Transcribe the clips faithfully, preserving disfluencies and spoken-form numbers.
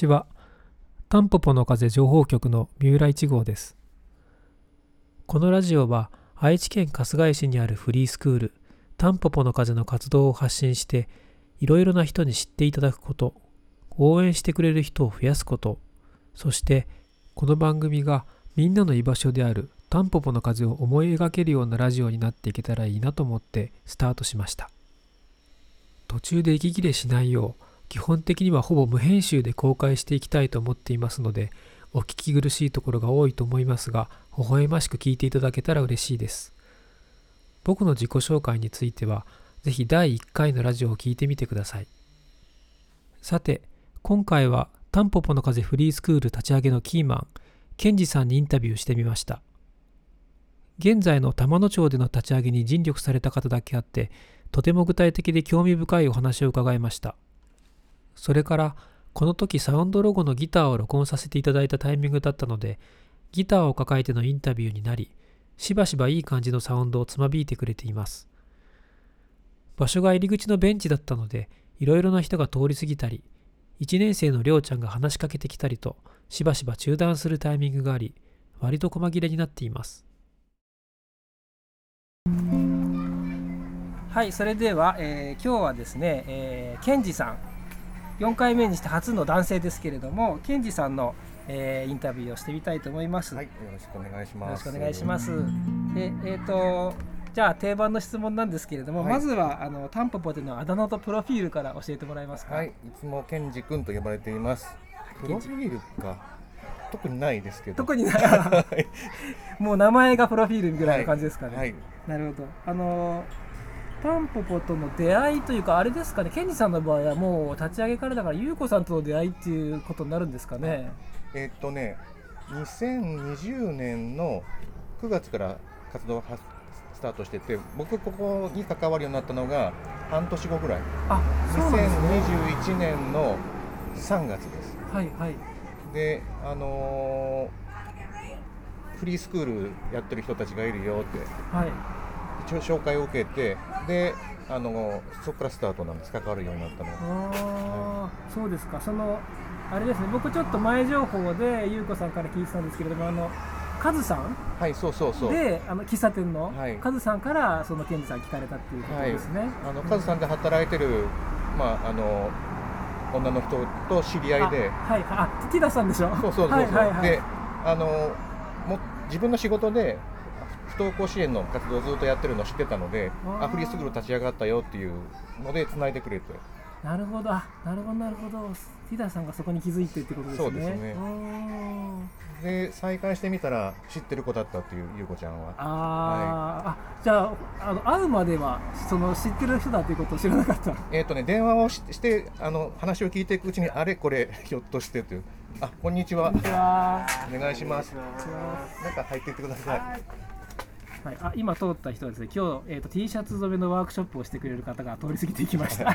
ちは。タンポポの風情報局の三浦一号です。このラジオは愛知県春日井市にあるフリースクールタンポポの風の活動を発信して、いろいろな人に知っていただくこと、応援してくれる人を増やすこと、そしてこの番組がみんなの居場所であるタンポポの風を思い描けるようなラジオになっていけたらいいなと思ってスタートしました。途中で息切れしないよう、基本的にはほぼ無編集で公開していきたいと思っていますので、お聞き苦しいところが多いと思いますが、微笑ましく聞いていただけたら嬉しいです。僕の自己紹介については、ぜひだいいっかいのラジオを聞いてみてください。さて、今回はタンポポの風フリースクール立ち上げのキーマン、健二さんにインタビューしてみました。現在の玉野町での立ち上げに尽力された方だけあって、とても具体的で興味深いお話を伺いました。それからこの時サウンドロゴのギターを録音させていただいたタイミングだったので、ギターを抱えてのインタビューになり、しばしばいい感じのサウンドをつまびいてくれています。場所が入り口のベンチだったので、いろいろな人が通り過ぎたり、いちねん生のりょうちゃんが話しかけてきたりと、しばしば中断するタイミングがあり、割と細切れになっています。はい、それでは、えー、今日はですね、えー、健二さんよんかいめにして初の男性ですけれども、健二さんの、えー、インタビューをしてみたいと思います。はい、よろしくお願いします。よろしくお願いします。で、えーと、じゃあ定番の質問なんですけれども、はい、まずはあのタンポポでのあだ名とプロフィールから教えてもらえますか。はい、いつも健二君と呼ばれています。プロフィールか。特にないですけど。特にない。もう名前がプロフィールぐらいの感じですかね。はい。はい、なるほど。あのータンポポとの出会いというか、あれですかね、健二さんの場合はもう立ち上げからだから、優子さんとの出会いっていうことになるんですかね。えー、っとね、にせんにじゅうねんのくがつから活動をスタートしてて、僕ここに関わるようになったのが半年後ぐらい。あ、そうですね。にせんにじゅういちねんのさんがつです。はいはい。で、あのー、フリースクールやってる人たちがいるよって。はい。一応紹介を受けて、で、あのそこからスタートなんです。関わるようになったの。あ、はい、そうですか。そのあれですね。僕ちょっと前情報で優子さんから聞いてたんですけれども、あのカズさん、はい、そうそうそう。で、あの喫茶店の、はい、カズさんからその健二さん聞かれたっていうことですね。はい、あのカズさんで働いてる、うん、まああの女の人と知り合いで、あ、はい、あ、ティダさんでしょ。そうそうそうそう。はいはいはい、で、あのも自分の仕事で。不登校支援の活動をずっとやってるのを知ってたので、アフリスクール立ち上がったよっていうので繋いでくれて。なるほど、あ、なるほどなるほど。ティダさんがそこに気づいてってことですね。そうですね。で、再会してみたら知ってる子だったっていう優子ちゃんは。あ、はい、あ、じゃあ、あの会うまではその知ってる人だということを知らなかった。えっとね、電話をし、してあの話を聞いていくうちに、あれこれひょっとしてという。あ、こんにちは。こんにちは。お願いします。なんか入っていってください。はい、はい、あ、今通った人はですね、今日、えーと、T シャツ染めのワークショップをしてくれる方が通り過ぎていきました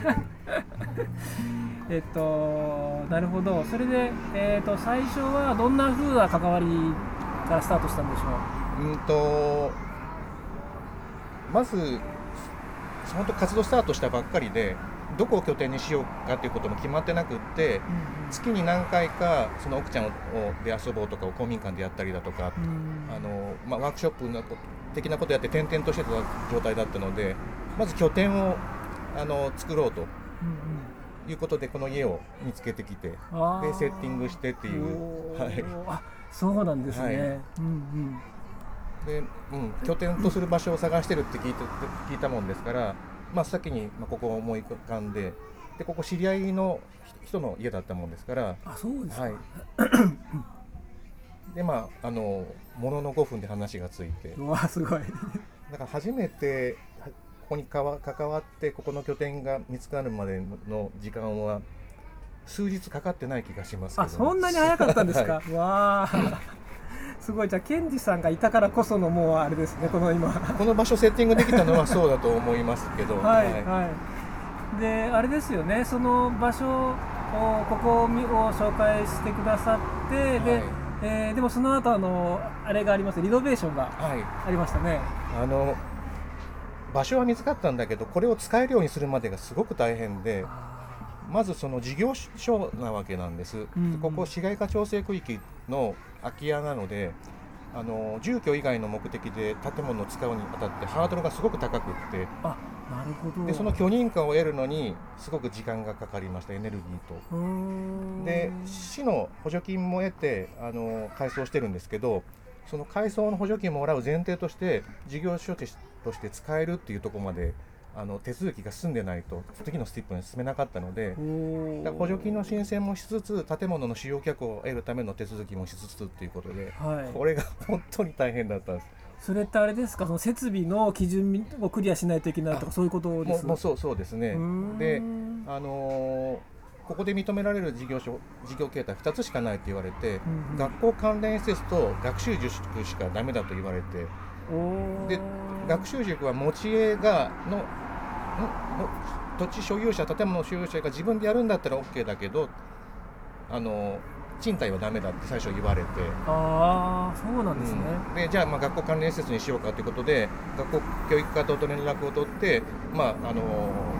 えっとなるほど。それで、えーと、最初はどんな風な関わりからスタートしたんでしょう。うんとまず本当活動スタートしたばっかりで、どこを拠点にしようかということも決まってなくって、うんうん、月に何回かその奥ちゃんをで遊ぼうとかを公民館でやったりだとか、うん、あの、まあ、ワークショップの的なことやって転々としてた状態だったので、まず拠点をあの作ろうということで、この家を見つけてきて、でセッティングしてっていう、はい、あ、そうなんですね、はい、うんうん、で、うん、拠点とする場所を探してるって聞いて聞いたもんですから、まあ、先にここを思い浮かんで、でここ知り合いの人の家だったもんですから、あ、そうですか、はいで、まあ、あのもののごふんで話がついて、うわ、すごいだから初めてここにかわ関わって、ここの拠点が見つかるまでの時間は数日かかってない気がしますけど、ね、あ、そんなに早かったんですか、はい、わーすごい。じゃあ健二さんがいたからこその、もうあれですね、この今この場所セッティングできたのはそうだと思いますけどはい、はいはい、で、あれですよね、その場所をここを紹介してくださって、はい、でえー、でもその後あのあれがあります、リノベーションがありましたね、はい、あの場所は見つかったんだけど、これを使えるようにするまでがすごく大変で、まずその事業所なわけなんです、うん、ここ市街化調整区域の空き家なので、あの住居以外の目的で建物を使うにあたってハードルがすごく高くって、あ、なるほど。でその許認可を得るのにすごく時間がかかりました、エネルギーと。うーん。で市の補助金も得てあの改装してるんですけど、その改装の補助金ももらう前提として事業所として使えるっていうところまであの手続きが済んでないと次のステップに進めなかったので、だ補助金の申請もしつつ建物の使用許可を得るための手続きもしつつということで、はい、これが本当に大変だったんです。それってあれですか、その設備の基準をクリアしないといけないとかそういうことですか？もうそう、そうですね。で、あのーここで認められる事業所、事業形態ふたつしかないと言われて、うんうん、学校関連施設と学習塾しかダメだと言われて、で学習塾は持ち家がのの土地所有者、建物所有者が自分でやるんだったら OK だけど、あの賃貸はダメだって最初言われて、ああ、そうなんですね、うん、でじゃあ、まあ学校関連施設にしようかということで学校教育課と連絡を取って、まあ、あの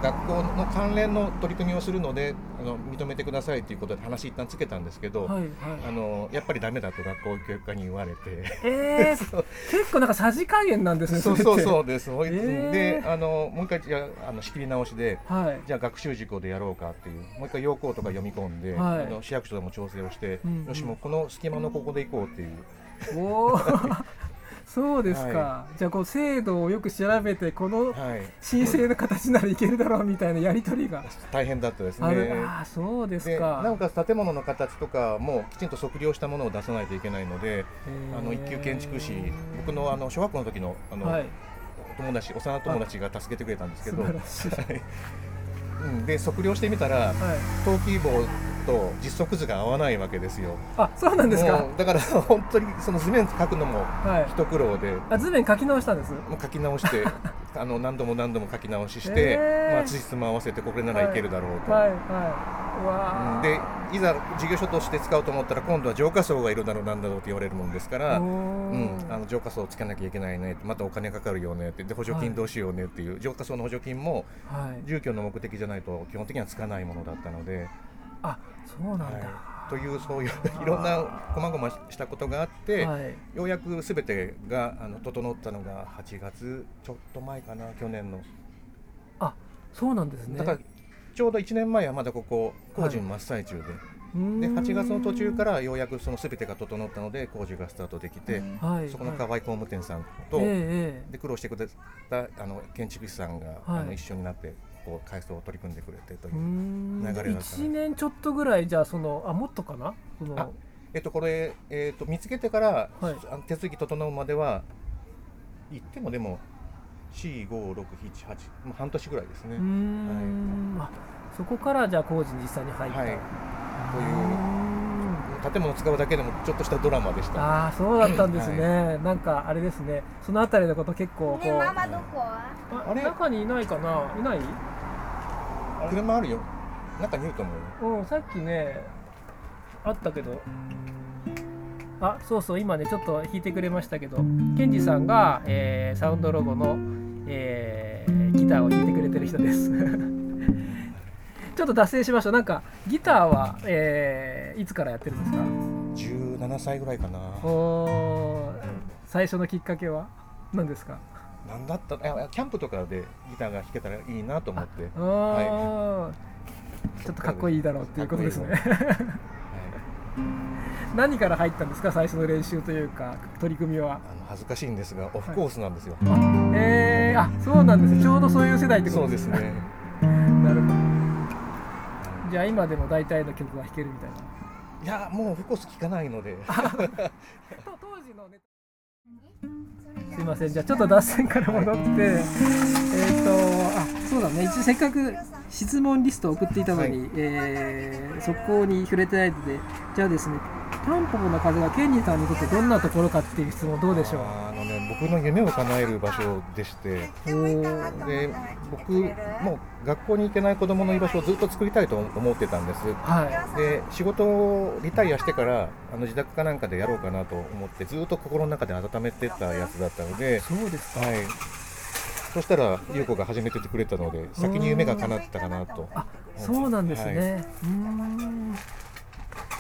学校の関連の取り組みをするのであの認めてくださいということで話一旦つけたんですけど、はいはい、あのやっぱりダメだと学校教育課に言われて、えー、結構なんかさじ加減なんですね。そうそうそうです、えー、であのもう一回じゃあの仕切り直しで、はい、じゃあ学習塾でやろうかっていう、もう一回要項とか読み込んで、はい、あの市役所でも調整をして、うんうん、よしもうこの隙間のここで行こうっていう、うん、おそうですか、はい、じゃあこう制度をよく調べてこの申請の形ならいけるだろうみたいなやり取りが、はい、大変だったですね。ああ、そうですか。でなおかつ建物の形とかもきちんと測量したものを出さないといけないので、あの一級建築士、僕のあの小学校の時のあの、はい、友達幼友達が助けてくれたんですけど、はいうん、で測量してみたら、はい、登記簿と実測図が合わないわけですよ。あ、そうなんですか。だから本当にその図面書くのも一苦労で、はい、あ、図面書き直したんです。もう書き直してあの何度も何度も書き直しして、えーまあ、辻褄合わせてこれならいけるだろうと、はいはいはい、うわでいざ事業所として使おうと思ったら今度は浄化層がいるだろうなんだろうって言われるもんですから、うん、あの浄化層をつけなきゃいけないね、またお金かかるよねって、で補助金どうしようねっていう、はい、浄化層の補助金も住居の目的じゃないと基本的にはつかないものだったので、あ、そうなんだ、はい、というそういういろんな細々したことがあって、はい、ようやく全てがあの整ったのがはちがつちょっと前かな、去年の。あ、そうなんですね。だからちょうどいちねんまえはまだここ工事の真っ最中で、はい、ではちがつの途中からようやくその全てが整ったので工事がスタートできて、はい、そこの河合工務店さんと、はい、で苦労してくれたあの建築士さんが、はい、あの一緒になってこう改装を取り組んでくれてという流れだった。いちねんちょっとぐらい、じゃあそのあもっとかな、そのあ、えっとこれ、えっと見つけてから、はい、手続き整うまでは言ってもでもよん、ご、ろく、なな、はち半年ぐらいですね。うーん、はい、あ、そこからじゃあ工事に実際に入った、はい、という建物を使うだけでもちょっとしたドラマでした。あ、そうだったんですね、はい、なんかあれですね、そのあたりのこと結構こう、ね、ママどこ？あ、あれ中にいないかな、いない？車あるよ、中にいると思うよ、うん、さっきねあったけど、あ、そうそう、今ねちょっと弾いてくれましたけど、ケンジさんが、えー、サウンドロゴの、えー、ギターを弾いてくれてる人ですちょっと脱線しました。なんかギターは、えー、いつからやってるんですか？じゅうななさいぐらいかな。お、最初のきっかけは何ですか？なんだったキャンプとかでギターが弾けたらいいなと思って、あ、はい、ちょっとかっこいいだろうっていうことですね。何から入ったんですか、最初の練習というか取り組みは？あの恥ずかしいんですがオフコースなんですよ、はい、あ、えー、あ、そうなんです、ちょうどそういう世代ってことですね。そうですねなるほど。じゃあ今でも大体の曲が弾けるみたいな。いや、もうオフコース聴かないので当時のね、すいません、じゃあちょっと脱線から戻って、はい、えーと、あ、そうだね、一応せっかく質問リストを送っていたのに、はい、えー、そこに触れてないので、じゃあですね、タンポポの風がケンジさんにとってどんなところかっていう質問どうでしょう？あの、ね、僕の夢を叶える場所でして、で僕もう学校に行けない子どもの居場所をずっと作りたいと思ってたんです、はい、で仕事をリタイアしてからあの自宅かなんかでやろうかなと思ってずっと心の中で温めてたやつだったので。そうですか、はい。そしたら優子が始めててくれたので先に夢が叶ったかなと。あ、そうなんですね、はい、うーん、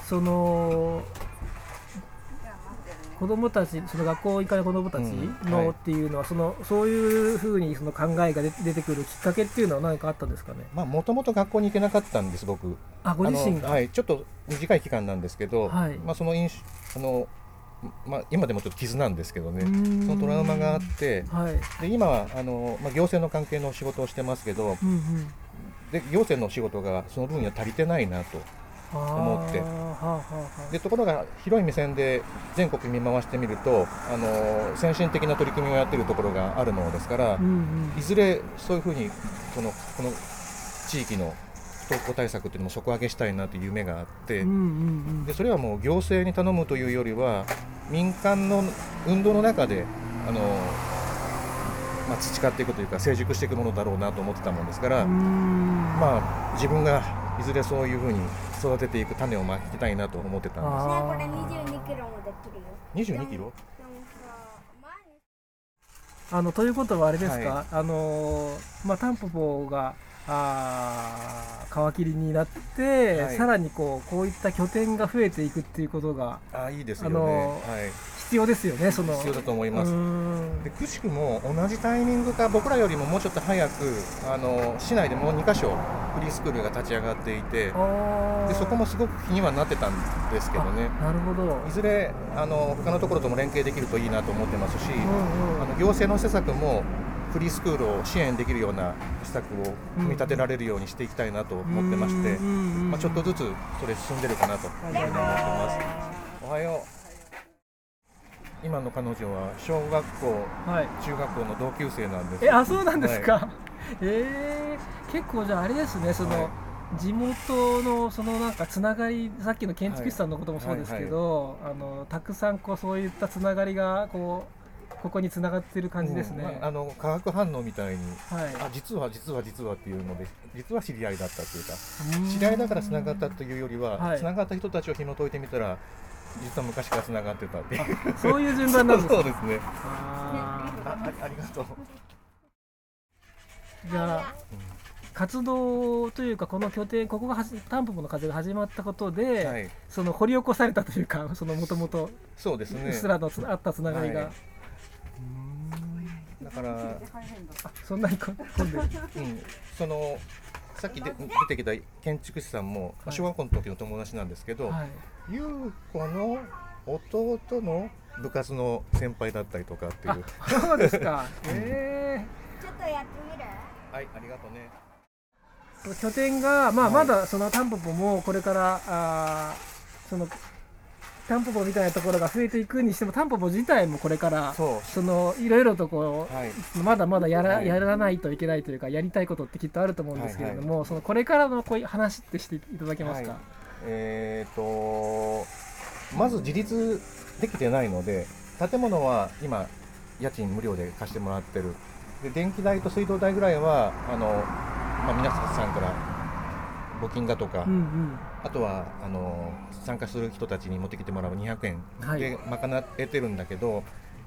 その子どもたち、その学校行かない子どもたちのっていうのは、うん、はい、そのそういうふうにその考えが出てくるきっかけっていうのは何かあったんですかね。もともと学校に行けなかったんです僕。あ、ご自身が、はい、ちょっと短い期間なんですけど、はい、まあ、その飲酒、あの、まあ、今でもちょっと傷なんですけどね、そのトラウマがあって、はい、で今はあの、まあ、行政の関係の仕事をしてますけど、うんうん、で行政の仕事がその分には足りてないなと思って、はあはあはあ、でところが広い目線で全国見回してみると、あの先進的な取り組みをやっているところがあるものですから、うんうん、いずれそういうふうにこの、この地域の不登校対策というのも底上げしたいなという夢があって、うんうんうん、でそれはもう行政に頼むというよりは民間の運動の中であの、まあ、培っていくというか成熟していくものだろうなと思ってたものですから、まあ、自分がいずれそういうふうに育てていく種をまきたいなと思ってたんです。これにじゅうにキロもできるよ。にじゅうにキロ？あのということはあれですか、はい、あのまあ、タンポポがあ皮切りになって、はい、さらにこうこういった拠点が増えていくっていうことが、あ、いいですよね、あの、はい、必要ですよね。その必要だと思います。でくしくも同じタイミングか僕らよりももうちょっと早くあの市内でもうにかしょフリースクールが立ち上がっていて、でそこもすごく気にはなってたんですけどね。なるほど。いずれあの他のところとも連携できるといいなと思ってますし、うんうん、あの行政の施策もフリースクールを支援できるような施策を組み立てられるようにしていきたいなと思ってまして、まあ、ちょっとずつそれ進んでるかなと思ってます。おはよう。今の彼女は小学校、はい、中学校の同級生なんです。え、あ、そうなんですか、はい、えー、結構じゃああれですね、その、はい、地元のそのなんかつながり、さっきの建築士さんのこともそうですけど、はいはいはい、あのたくさんこうそういったつながりがこうここに繋がってる感じですね、うん、まあ、あの化学反応みたいに、はい、あ、実は実は実はっていうので、実は知り合いだったというか、知り合いだから繋がったというよりは、はい、繋がった人たちを紐解いてみたら実は昔から繋がってたっていう、そういう順番なんですね。そうですね。あ、ありがとう。じゃあ、うん、活動というかこの拠点、ここがタンポポの風が始まったことで、はい、その掘り起こされたというか、そのもともとそうですね、うっすらのあったつながりが、はい、だからそんなに混んでる、うん、そのさっきで出てきた建築士さんも、はい、小学校の時の友達なんですけど、はい、ゆう子の弟の部活の先輩だったりとかっていう。あ、そうですか。えー、ちょっとやってみる？はい、ありがとうね。拠点が、まあ、まだそのタンポポもこれから、はい、あ、そのタンポポみたいなところが増えていくにしても、タンポポ自体もこれからそのいろいろとこう、はい、まだまだや ら,、はい、やらないといけないというか、やりたいことってきっとあると思うんですけれども、はいはい、そのこれからのこういう話ってしていただけますか。はい、えー、とまず自立できてないので、建物は今家賃無料で貸してもらってる。で電気代と水道代ぐらいはあの、まあ、皆さんから募金だとか、うんうん、あとはあの参加する人たちに持ってきてもらうにひゃくえんで賄えてるんだけど、はい、やっ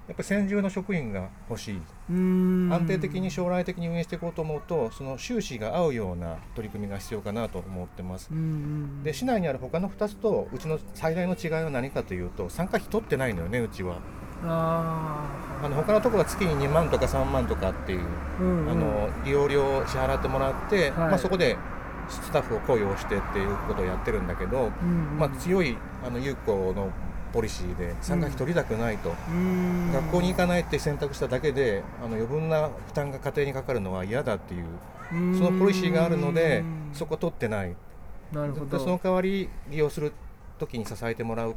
ぱり専従の職員が欲しい。うーん、安定的に将来的に運営していこうと思うと、その収支が合うような取り組みが必要かなと思ってます。うん、で市内にある他のふたつとうちの最大の違いは何かというと、参加費取ってないのよね、うちは。ああの他のところは月ににまんとかさんまんとかっていう、うんうん、あの利用料を支払ってもらって、はい、まあ、そこでスタッフを雇用してっていうことをやってるんだけど、うんうん、まあ、強いあの有効のポリシーで参加費取りたくないと、うん、学校に行かないって選択しただけであの余分な負担が家庭にかかるのは嫌だっていう、うん、そのポリシーがあるので、うん、そこ取ってない。なるほど。その代わり利用するときに支えてもらう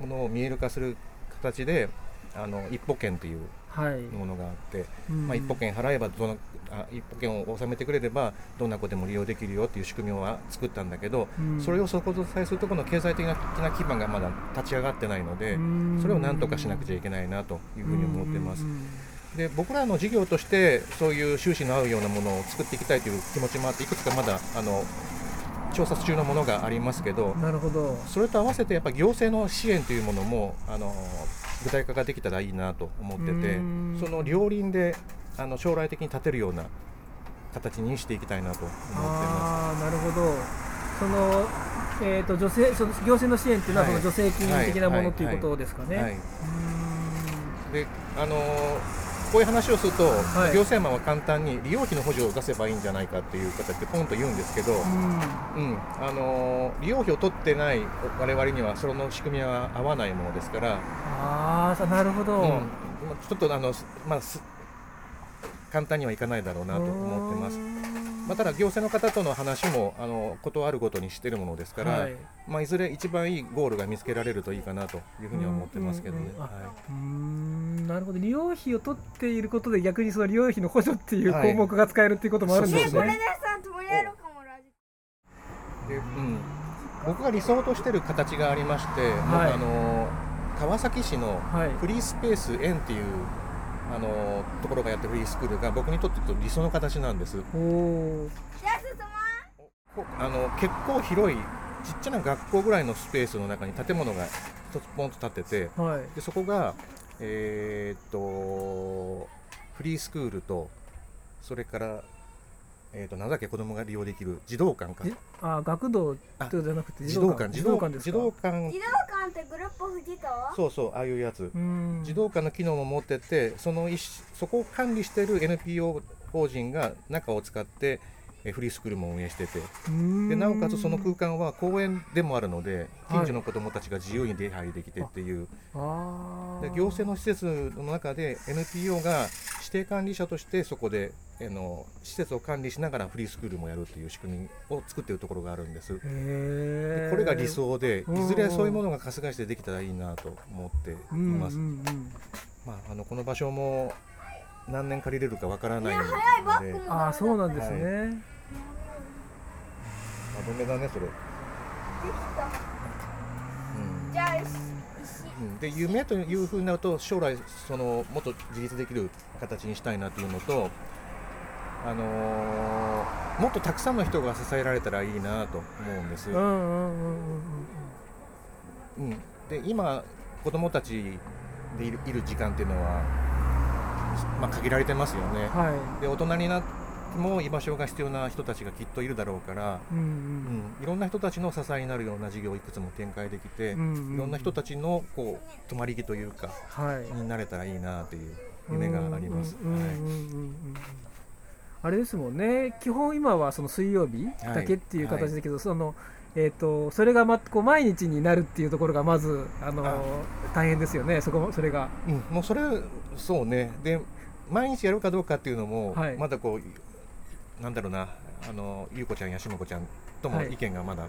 ものを見える化する形であの一歩券というものがあって、はい、うん、まあ、一歩券払えばどのあ一歩券を納めてくれればどんな子でも利用できるよっていう仕組みを作ったんだけど、うん、それを底支えするところの経済的な基盤がまだ立ち上がってないので、それをなんとかしなくちゃいけないなというふうに思ってます。で僕らの事業としてそういう収支の合うようなものを作っていきたいという気持ちもあって、いくつかまだあの調査中のものがありますけど、なるほど。それと合わせてやっぱり行政の支援というものもあの具体化ができたらいいなと思ってて、その両輪であの将来的に建てるような形にしていきたいなと思ってます。ああ、なるほど。その、えー、と女性その行政の支援というのは、はい、その助成金的なものということですかね。はいはいはい、うんであのこういう話をすると、はい、行政マンは簡単に利用費の補助を出せばいいんじゃないかっていう形でポンと言うんですけど、うんうん、あの利用費を取ってない我々にはその仕組みは合わないものですから。ああ、なるほど。うん、ちょっとあの、まあ、簡単にはいかないだろうなと思ってます。まあ、ただ行政の方との話もあのことあるごとにしているものですから、はい、まあ、いずれ一番いいゴールが見つけられるといいかなというふうには思ってますけどね。なるほど。利用費を取っていることで逆にその利用費の補助っていう項目が使えるっていうこともあるんですね。はい、そうですね。で、うん、僕が理想としている形がありまして、はい、あの川崎市のフリースペース園っていう、はい、あのところがやってるフリースクールが僕にとってと理想の形なんです。おあの結構広いちっちゃな学校ぐらいのスペースの中に建物が一つポンと建てて、はい、でそこがえー、っとフリースクールとそれから、えー、っと何だっけ子どもが利用できる児童館かあ学童とじゃなくて児童館児童館ですか児童館児童館ってグループ富士とそうそうああいうやつうん児童館の機能も持っててそのそこを管理している エヌピーオー 法人が中を使ってフリースクールも運営しててでなおかつその空間は公園でもあるので近所の子どもたちが自由に出入りできてっていう、はい、で行政の施設の中で エヌピーオー が指定管理者としてそこであの施設を管理しながらフリースクールもやるっていう仕組みを作っているところがあるんです。でこれが理想でいずれそういうものが春日市でできたらいいなと思っています。うんうんうんまあ、あのこの場所も何年借りれるかわからないので、ああそうなんですね。はい、まとめだねそれ。できた。うん、じゃあ石。で夢というふうになると将来そのもっと自立できる形にしたいなというのと、あのー、もっとたくさんの人が支えられたらいいなと思うんです。うんうんうんうん。うん。で今子供たちでいる、いる時間っていうのは。まあ、限られてますよね、はい、で大人になっても居場所が必要な人たちがきっといるだろうから、うんうんうん、いろんな人たちの支えになるような事業をいくつも展開できて、うんうんうん、いろんな人たちのこう泊まり木というか、はい、になれたらいいなという夢があります。あれですもんね、基本今はその水曜日だけっていう形だけど、はいはい、そのえー、とそれがまこう毎日になるっていうところがまず、あのー、あ大変ですよね。そこもそれが、うん、もうそれそうね。で毎日やるかどうかっていうのも、はい、まだこうなんだろうなあのゆうこちゃんやしもこちゃんとも意見がまだ、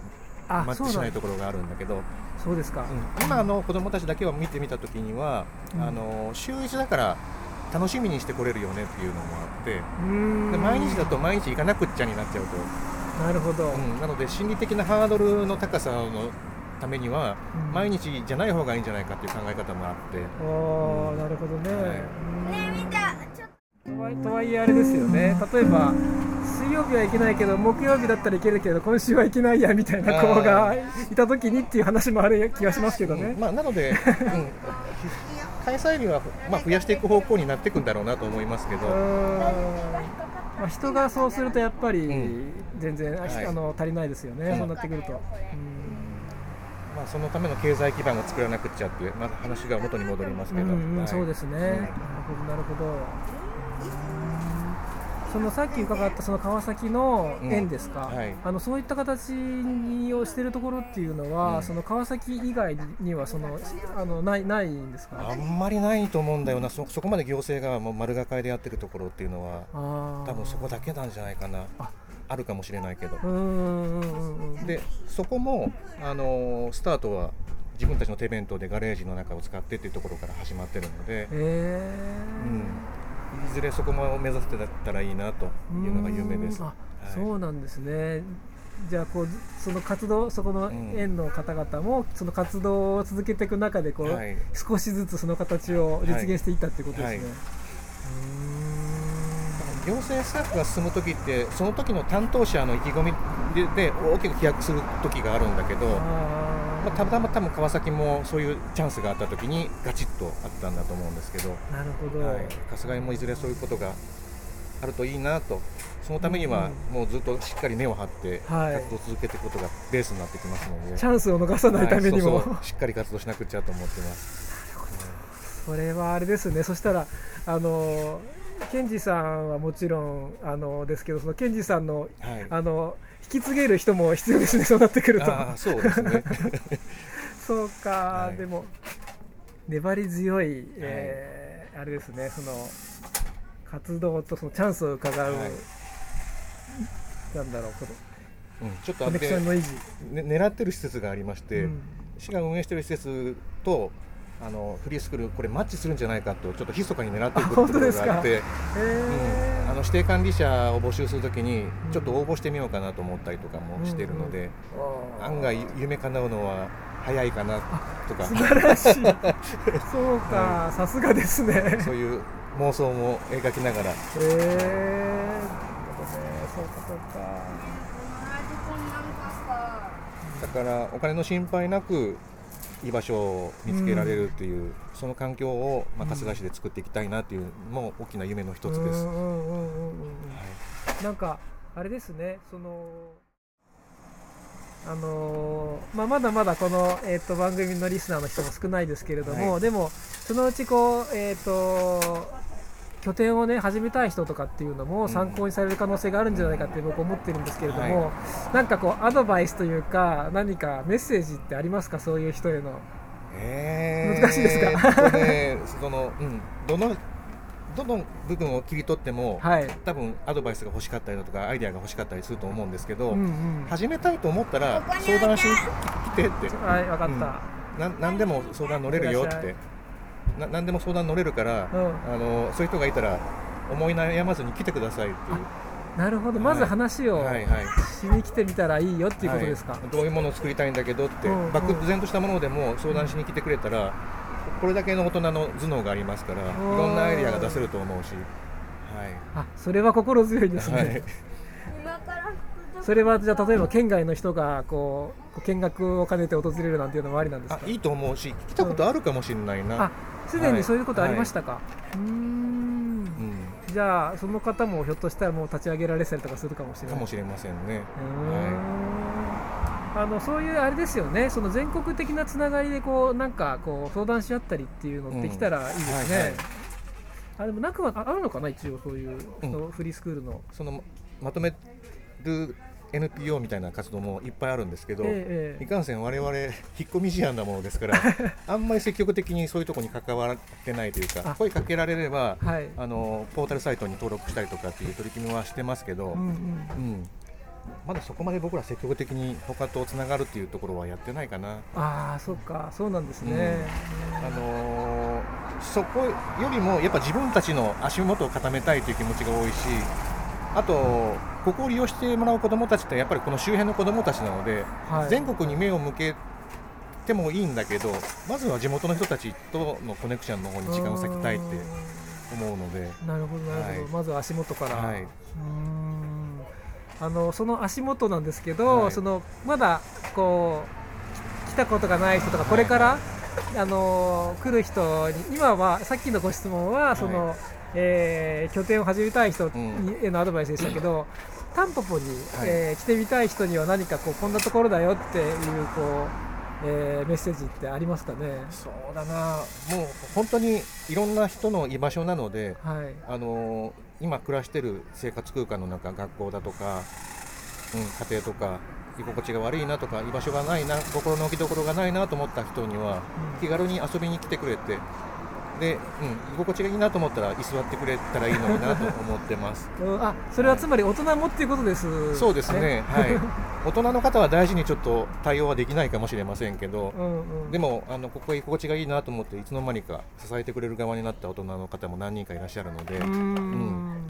はい、マッチしないところがあるんだけど、そうですか、うん、今の子どもたちだけを見てみたときには、うん、あの週いちだから楽しみにしてこれるよねっていうのもあって、うんで毎日だと毎日行かなくっちゃになっちゃうと。なるほど、うん、なので心理的なハードルの高さのためには、うん、毎日じゃない方がいいんじゃないかっていう考え方もあって、おー、うん、なるほどね、はい、ね見たちょっととはい、とはいえあれですよね。例えば水曜日はいけないけど木曜日だったらいけるけど今週はいけないやみたいな子がいた時にっていう話もある気がしますけどね、うんまあ、なので、うん、開催日は、まあ、増やしていく方向になっていくんだろうなと思いますけど、まあ、人がそうするとやっぱり全然、はい、あの足りないですよね、うん、そうなってくると、うんまあ、そのための経済基盤を作らなくっちゃってまだ話が元に戻りますけど、うんうんはい、そうですね、うん、なるほどなるほど。そのさっき伺ったその川崎の園ですか、うんはい、あのそういった形をしているところっていうのは、うん、その川崎以外にはそのあの な, いないんですか。あんまりないと思うんだよな。 そ, そこまで行政がもう丸がかりでやってるところっていうのは多分そこだけなんじゃないかな。 あ, あるかもしれないけど、うんでそこもあのスタートは自分たちの手弁当でガレージの中を使ってっていうところから始まってるので、えーうんいずれそこも目指してだったらいいなというのが夢です。あ、はい、そうなんですね。じゃあこうその活動そこの園の方々もその活動を続けていく中でこう、はい、少しずつその形を実現していったということですね、はいはい、うーん行政スタッフが進むときってその時の担当者の意気込み で, で大きく飛躍するときがあるんだけど、まあ、たまたま川崎もそういうチャンスがあったときにガチッとあったんだと思うんですけど、なるほど、はい、春日井もいずれそういうことがあるといいなと、そのためにはもうずっとしっかり根を張って活動を続けていくことがベースになってきますので、はい、チャンスを逃さないためにも、はい、そうそうしっかり活動しなくちゃと思ってます。なるほど、うん、それはあれですね。そしたらあの健二さんはもちろんあのですけど、その健二さんの、はい、あの引き継げる人も必要ですね、そうなってくると。あ、そうですねそうか、はい、でも粘り強い、えーはい、あれですね、その活動とそのチャンスを伺う、はい、なんだろう、この、うん、ちょっとコネクションの維持、ね、狙ってる施設がありまして、うん、市が運営している施設とあのフリースクール、これマッチするんじゃないかとちょっと密かに狙っているところがあって、うん、あの指定管理者を募集するときにちょっと応募してみようかなと思ったりとかもしているので、うんうん、案外夢叶うのは早いかなとか。素晴らしいそうか、さすがですね。そういう妄想も描きながら、へえ、なるほどね、そうかそうか。だからお金の心配なく居場所を見つけられるっていう、うん、その環境を、まあ、春日市で作っていきたいなっていうのも大きな夢の一つです。なんかあれですね、その、あのーまあ、まだまだこの、えー、と番組のリスナーの人も少ないですけれども、はい、でもそのうちこう、えー、と拠点をね始めたい人とかっていうのも参考にされる可能性があるんじゃないかって僕思ってるんですけれども、はい、なんかこうアドバイスというか何かメッセージってありますか、そういう人への。えー、難しいですか、えー、その、うん、どのどの部分を切り取っても、はい、多分アドバイスが欲しかったりだとかアイデアが欲しかったりすると思うんですけど、うんうん、始めたいと思ったら相談しに来てって。はい、分かった、うん、な何でも相談乗れるよって、な何でも相談乗れるから、うん、あのそういう人がいたら思い悩まずに来てくださいっていう。なるほど、まず話をしに来てみたらいいよっていうことですか、はいはいはい、どういうものを作りたいんだけどって、うんうん、漠然としたものでも相談しに来てくれたら、うん、これだけの大人の頭脳がありますから、うん、いろんなアイデアが出せると思うし、はい、あ、それは心強いですね、はい、それはじゃあ例えば県外の人がこう見学を兼ねて訪れるなんていうのもありなんですか。あ、いいと思うし、来たことあるかもしれないな、うん、あ、すでにそういうことありましたか、はいはい、うーん、うん、じゃあその方もひょっとしたらもう立ち上げられたりとかするかもしれないかもしれませんね。はい、あのそういうあれですよね、その全国的なつながりでこうなんかこう相談し合ったりっていうのできたらいいですね、うん、はいはい、あでもなくはあるのかな、一応そういう、うん、フリースクールのそのまとめるエヌピーオー みたいな活動もいっぱいあるんですけど、ええ、いかんせん我々引っ込み思案なものですからあんまり積極的にそういうところに関わってないというか、声かけられれば、はい、あのポータルサイトに登録したりとかっていう取り組みはしてますけど、うんうんうん、まだそこまで僕ら積極的に他とつながるっていうところはやってないかな。ああ、そうか、そうなんですね、うん、あのー、そこよりもやっぱ自分たちの足元を固めたいという気持ちが多いし、あとここを利用してもらう子どもたちってやっぱりこの周辺の子どもたちなので、はい、全国に目を向けてもいいんだけど、まずは地元の人たちとのコネクションの方に時間を割きたいって思うので。なるほどなるほど、はい、まずは足元から、はい、うーん、あのその足元なんですけど、はい、そのまだこう来たことがない人とかこれから、はい、あの来る人に今はさっきのご質問はその、はい、えー、拠点を始めたい人へのアドバイスでしたけど、うん、タンポポに、はい、えー、来てみたい人には何かこうこんなところだよっていうこう、えー、メッセージってありますかね。そうだな、もう本当にいろんな人の居場所なので、はい、あの今暮らしている生活空間の中、学校だとか、うん、家庭とか居心地が悪いなとか居場所がないな、心の置きどころがないなと思った人には、うん、気軽に遊びに来てくれて、で、うん、居心地がいいなと思ったら居座ってくれたらいいのになと思ってますあ、それはつまり大人もっていうことです、はい、そうですね、はい、大人の方は大事にちょっと対応はできないかもしれませんけど、うんうん、でもあのここが居心地がいいなと思っていつの間にか支えてくれる側になった大人の方も何人かいらっしゃるので、うん、うん、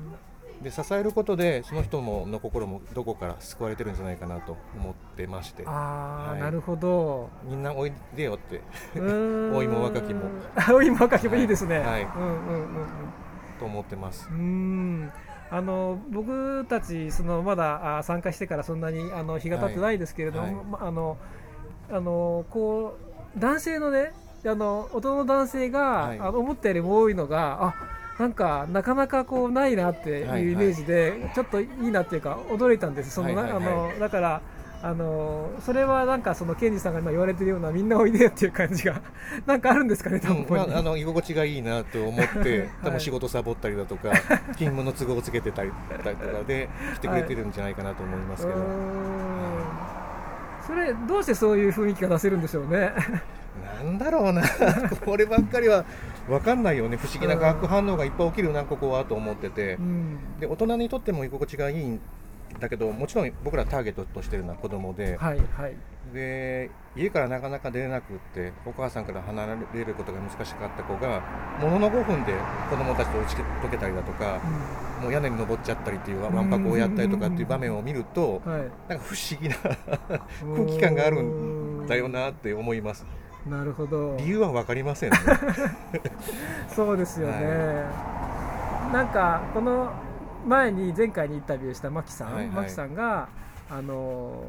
で支えることでその人もの心もどこから救われてるんじゃないかなと思ってまして。あ、はい、なるほど、みんなおいでよって老いも若きも老いも若きもいいですね、はい、うんうんうん、と思ってます。うーん、あの僕たちそのまだ参加してからそんなにあの日が経ってないですけれども、はいはい、まあのあのこう男性のね、あの大人の男性が、はい、あの思ったよりも多いのが、あ、なんかなかなかこうないなっていうイメージで、はいはい、ちょっといいなっていうか驚いたんです。その、はいはいはい、あのだからあのそれはなんかそのケンジさんが今言われてるようなみんなおいでよっていう感じがなんかあるんですかね、多分、うんまあ、あの居心地がいいなと思って、はい、多分仕事サボったりだとか勤務の都合をつけてたりとかで来てくれてるんじゃないかなと思いますけど、はいうん、それどうしてそういう雰囲気が出せるんでしょうね。なんだろうなこればっかりは分かんないよね。不思議な化学反応がいっぱい起きるなここはと思ってて、うん、で大人にとっても居心地がいいだけど、もちろん僕らターゲットとしてるのは子供で、はいはい、で家からなかなか出れなくって、お母さんから離れることが難しかった子がもののごふんで子供たちと打ち解けたりだとか、うん、もう屋根に登っちゃったりっていうわんぱくをやったりとかっていう場面を見ると、うんうんうんうん、なんか不思議な空気感があるんだよなって思います。なるほど。理由は分かりませんねそうですよね、はい、なんかこの前に前回にインタビューしたマキさん、はいはい、マキさんがあの、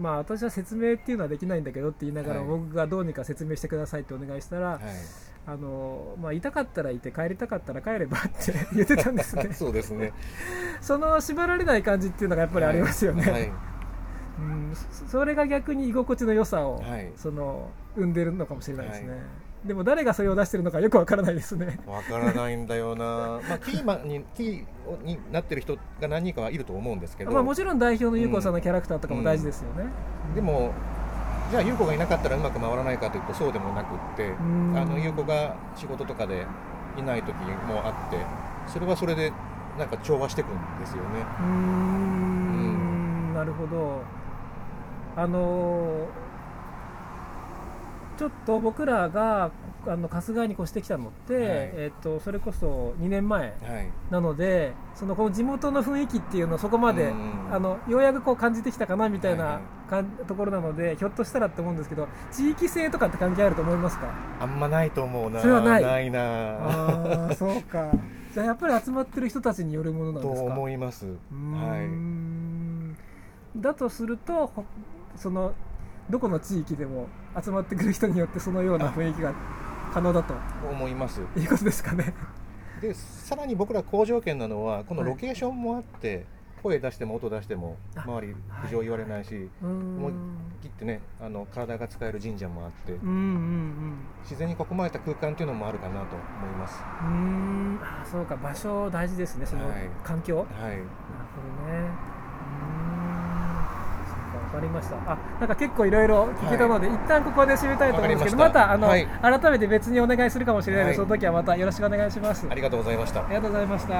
まあ、私は説明っていうのはできないんだけどって言いながら、はい、僕がどうにか説明してくださいってお願いしたら、はいあのまあ、痛かったらいて帰りたかったら帰ればって言ってたんですねそうですねその縛られない感じっていうのがやっぱりありますよね、はいはいうん、それが逆に居心地の良さを、はい、その生んでるのかもしれないですね、はい、でも誰がそれを出してるのかよくわからないですね。わからないんだよなまあキーマンにキーになってる人が何人かはいると思うんですけど、まあ、もちろん代表の優子さんのキャラクターとかも大事ですよね、うんうん、でもじゃあ優子がいなかったらうまく回らないかというとそうでもなくって、うん、あの優子が仕事とかでいない時もあって、それはそれでなんか調和してくるんですよね。うーん、うん、なるほど。あのちょっと僕らがあの春日井に越してきたのって、はいえー、とそれこそにねんまえなので、はい、そのこの地元の雰囲気っていうのをそこまで、うん、あのようやくこう感じてきたかなみたいなか、はいはい、ところなので、ひょっとしたらって思うんですけど、地域性とかって関係あると思いますか？あんまないと思うな。それはない。ないなあそうか。じゃあやっぱり集まってる人たちによるものなんですか？と思います。うん、はい、だとするとそのどこの地域でも集まってくる人によってそのような雰囲気が可能だと思います。いうことですかね。で、さらに僕ら好条件なのはこのロケーションもあって、はい、声出しても音出しても周り苦情言われないし、はい、思い切ってねあの体が使える神社もあって、うんうんうん、自然に囲まれた空間というのもあるかなと思います。うーん、あ、そうか、場所大事ですね。その環境。はい。はい、なるほどね。わかりました。あ、なんか結構いろいろ聞けたので、はい、一旦ここで締めたいと思うんですけど、ま た, またあの、はい、改めて別にお願いするかもしれないので、はい、その時はまたよろしくお願いします。ありがとうございました。ありがとうございました。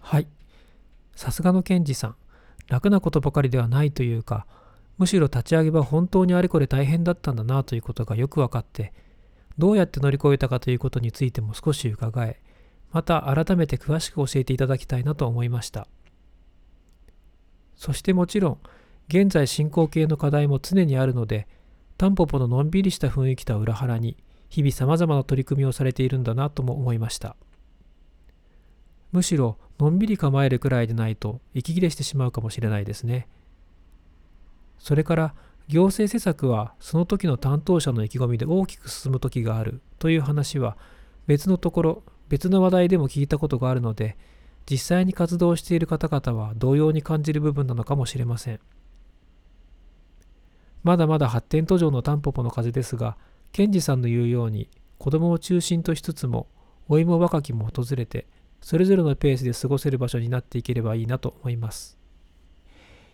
はい、さすがのケンジさん、楽なことばかりではないというか、むしろ立ち上げは本当にあれこれ大変だったんだなということがよく分かって、どうやって乗り越えたかということについても少し伺え、また改めて詳しく教えていただきたいなと思いました。そしてもちろん現在進行形の課題も常にあるので、タンポポののんびりした雰囲気とは裏腹に日々さまざまな取り組みをされているんだなとも思いました。むしろのんびり構えるくらいでないと息切れしてしまうかもしれないですね。それから行政施策はその時の担当者の意気込みで大きく進む時があるという話は別のところ別の話題でも聞いたことがあるので、実際に活動している方々は同様に感じる部分なのかもしれません。まだまだ発展途上のタンポポの風ですが、ケンジさんの言うように子どもを中心としつつも老いも若きも訪れて、それぞれのペースで過ごせる場所になっていければいいなと思います。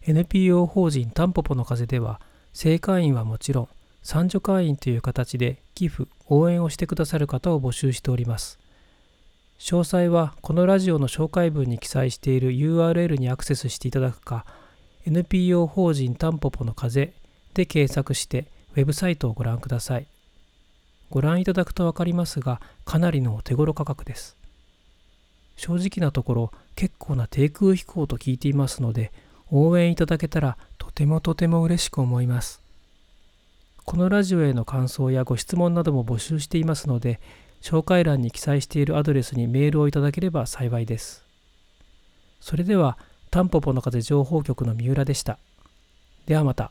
エヌピーオー 法人タンポポの風では、正会員はもちろん賛助会員という形で寄付・応援をしてくださる方を募集しております。詳細はこのラジオの紹介文に記載している ユーアールエル にアクセスしていただくか、 エヌピーオー 法人タンポポの風で検索してウェブサイトをご覧ください。ご覧いただくとわかりますが、かなりのお手頃価格です。正直なところ結構な低空飛行と聞いていますので、応援いただけたらとてもとても嬉しく思います。このラジオへの感想やご質問なども募集していますので、紹介欄に記載しているアドレスにメールをいただければ幸いです。それでは、タンポポの風情報局の三浦でした。ではまた。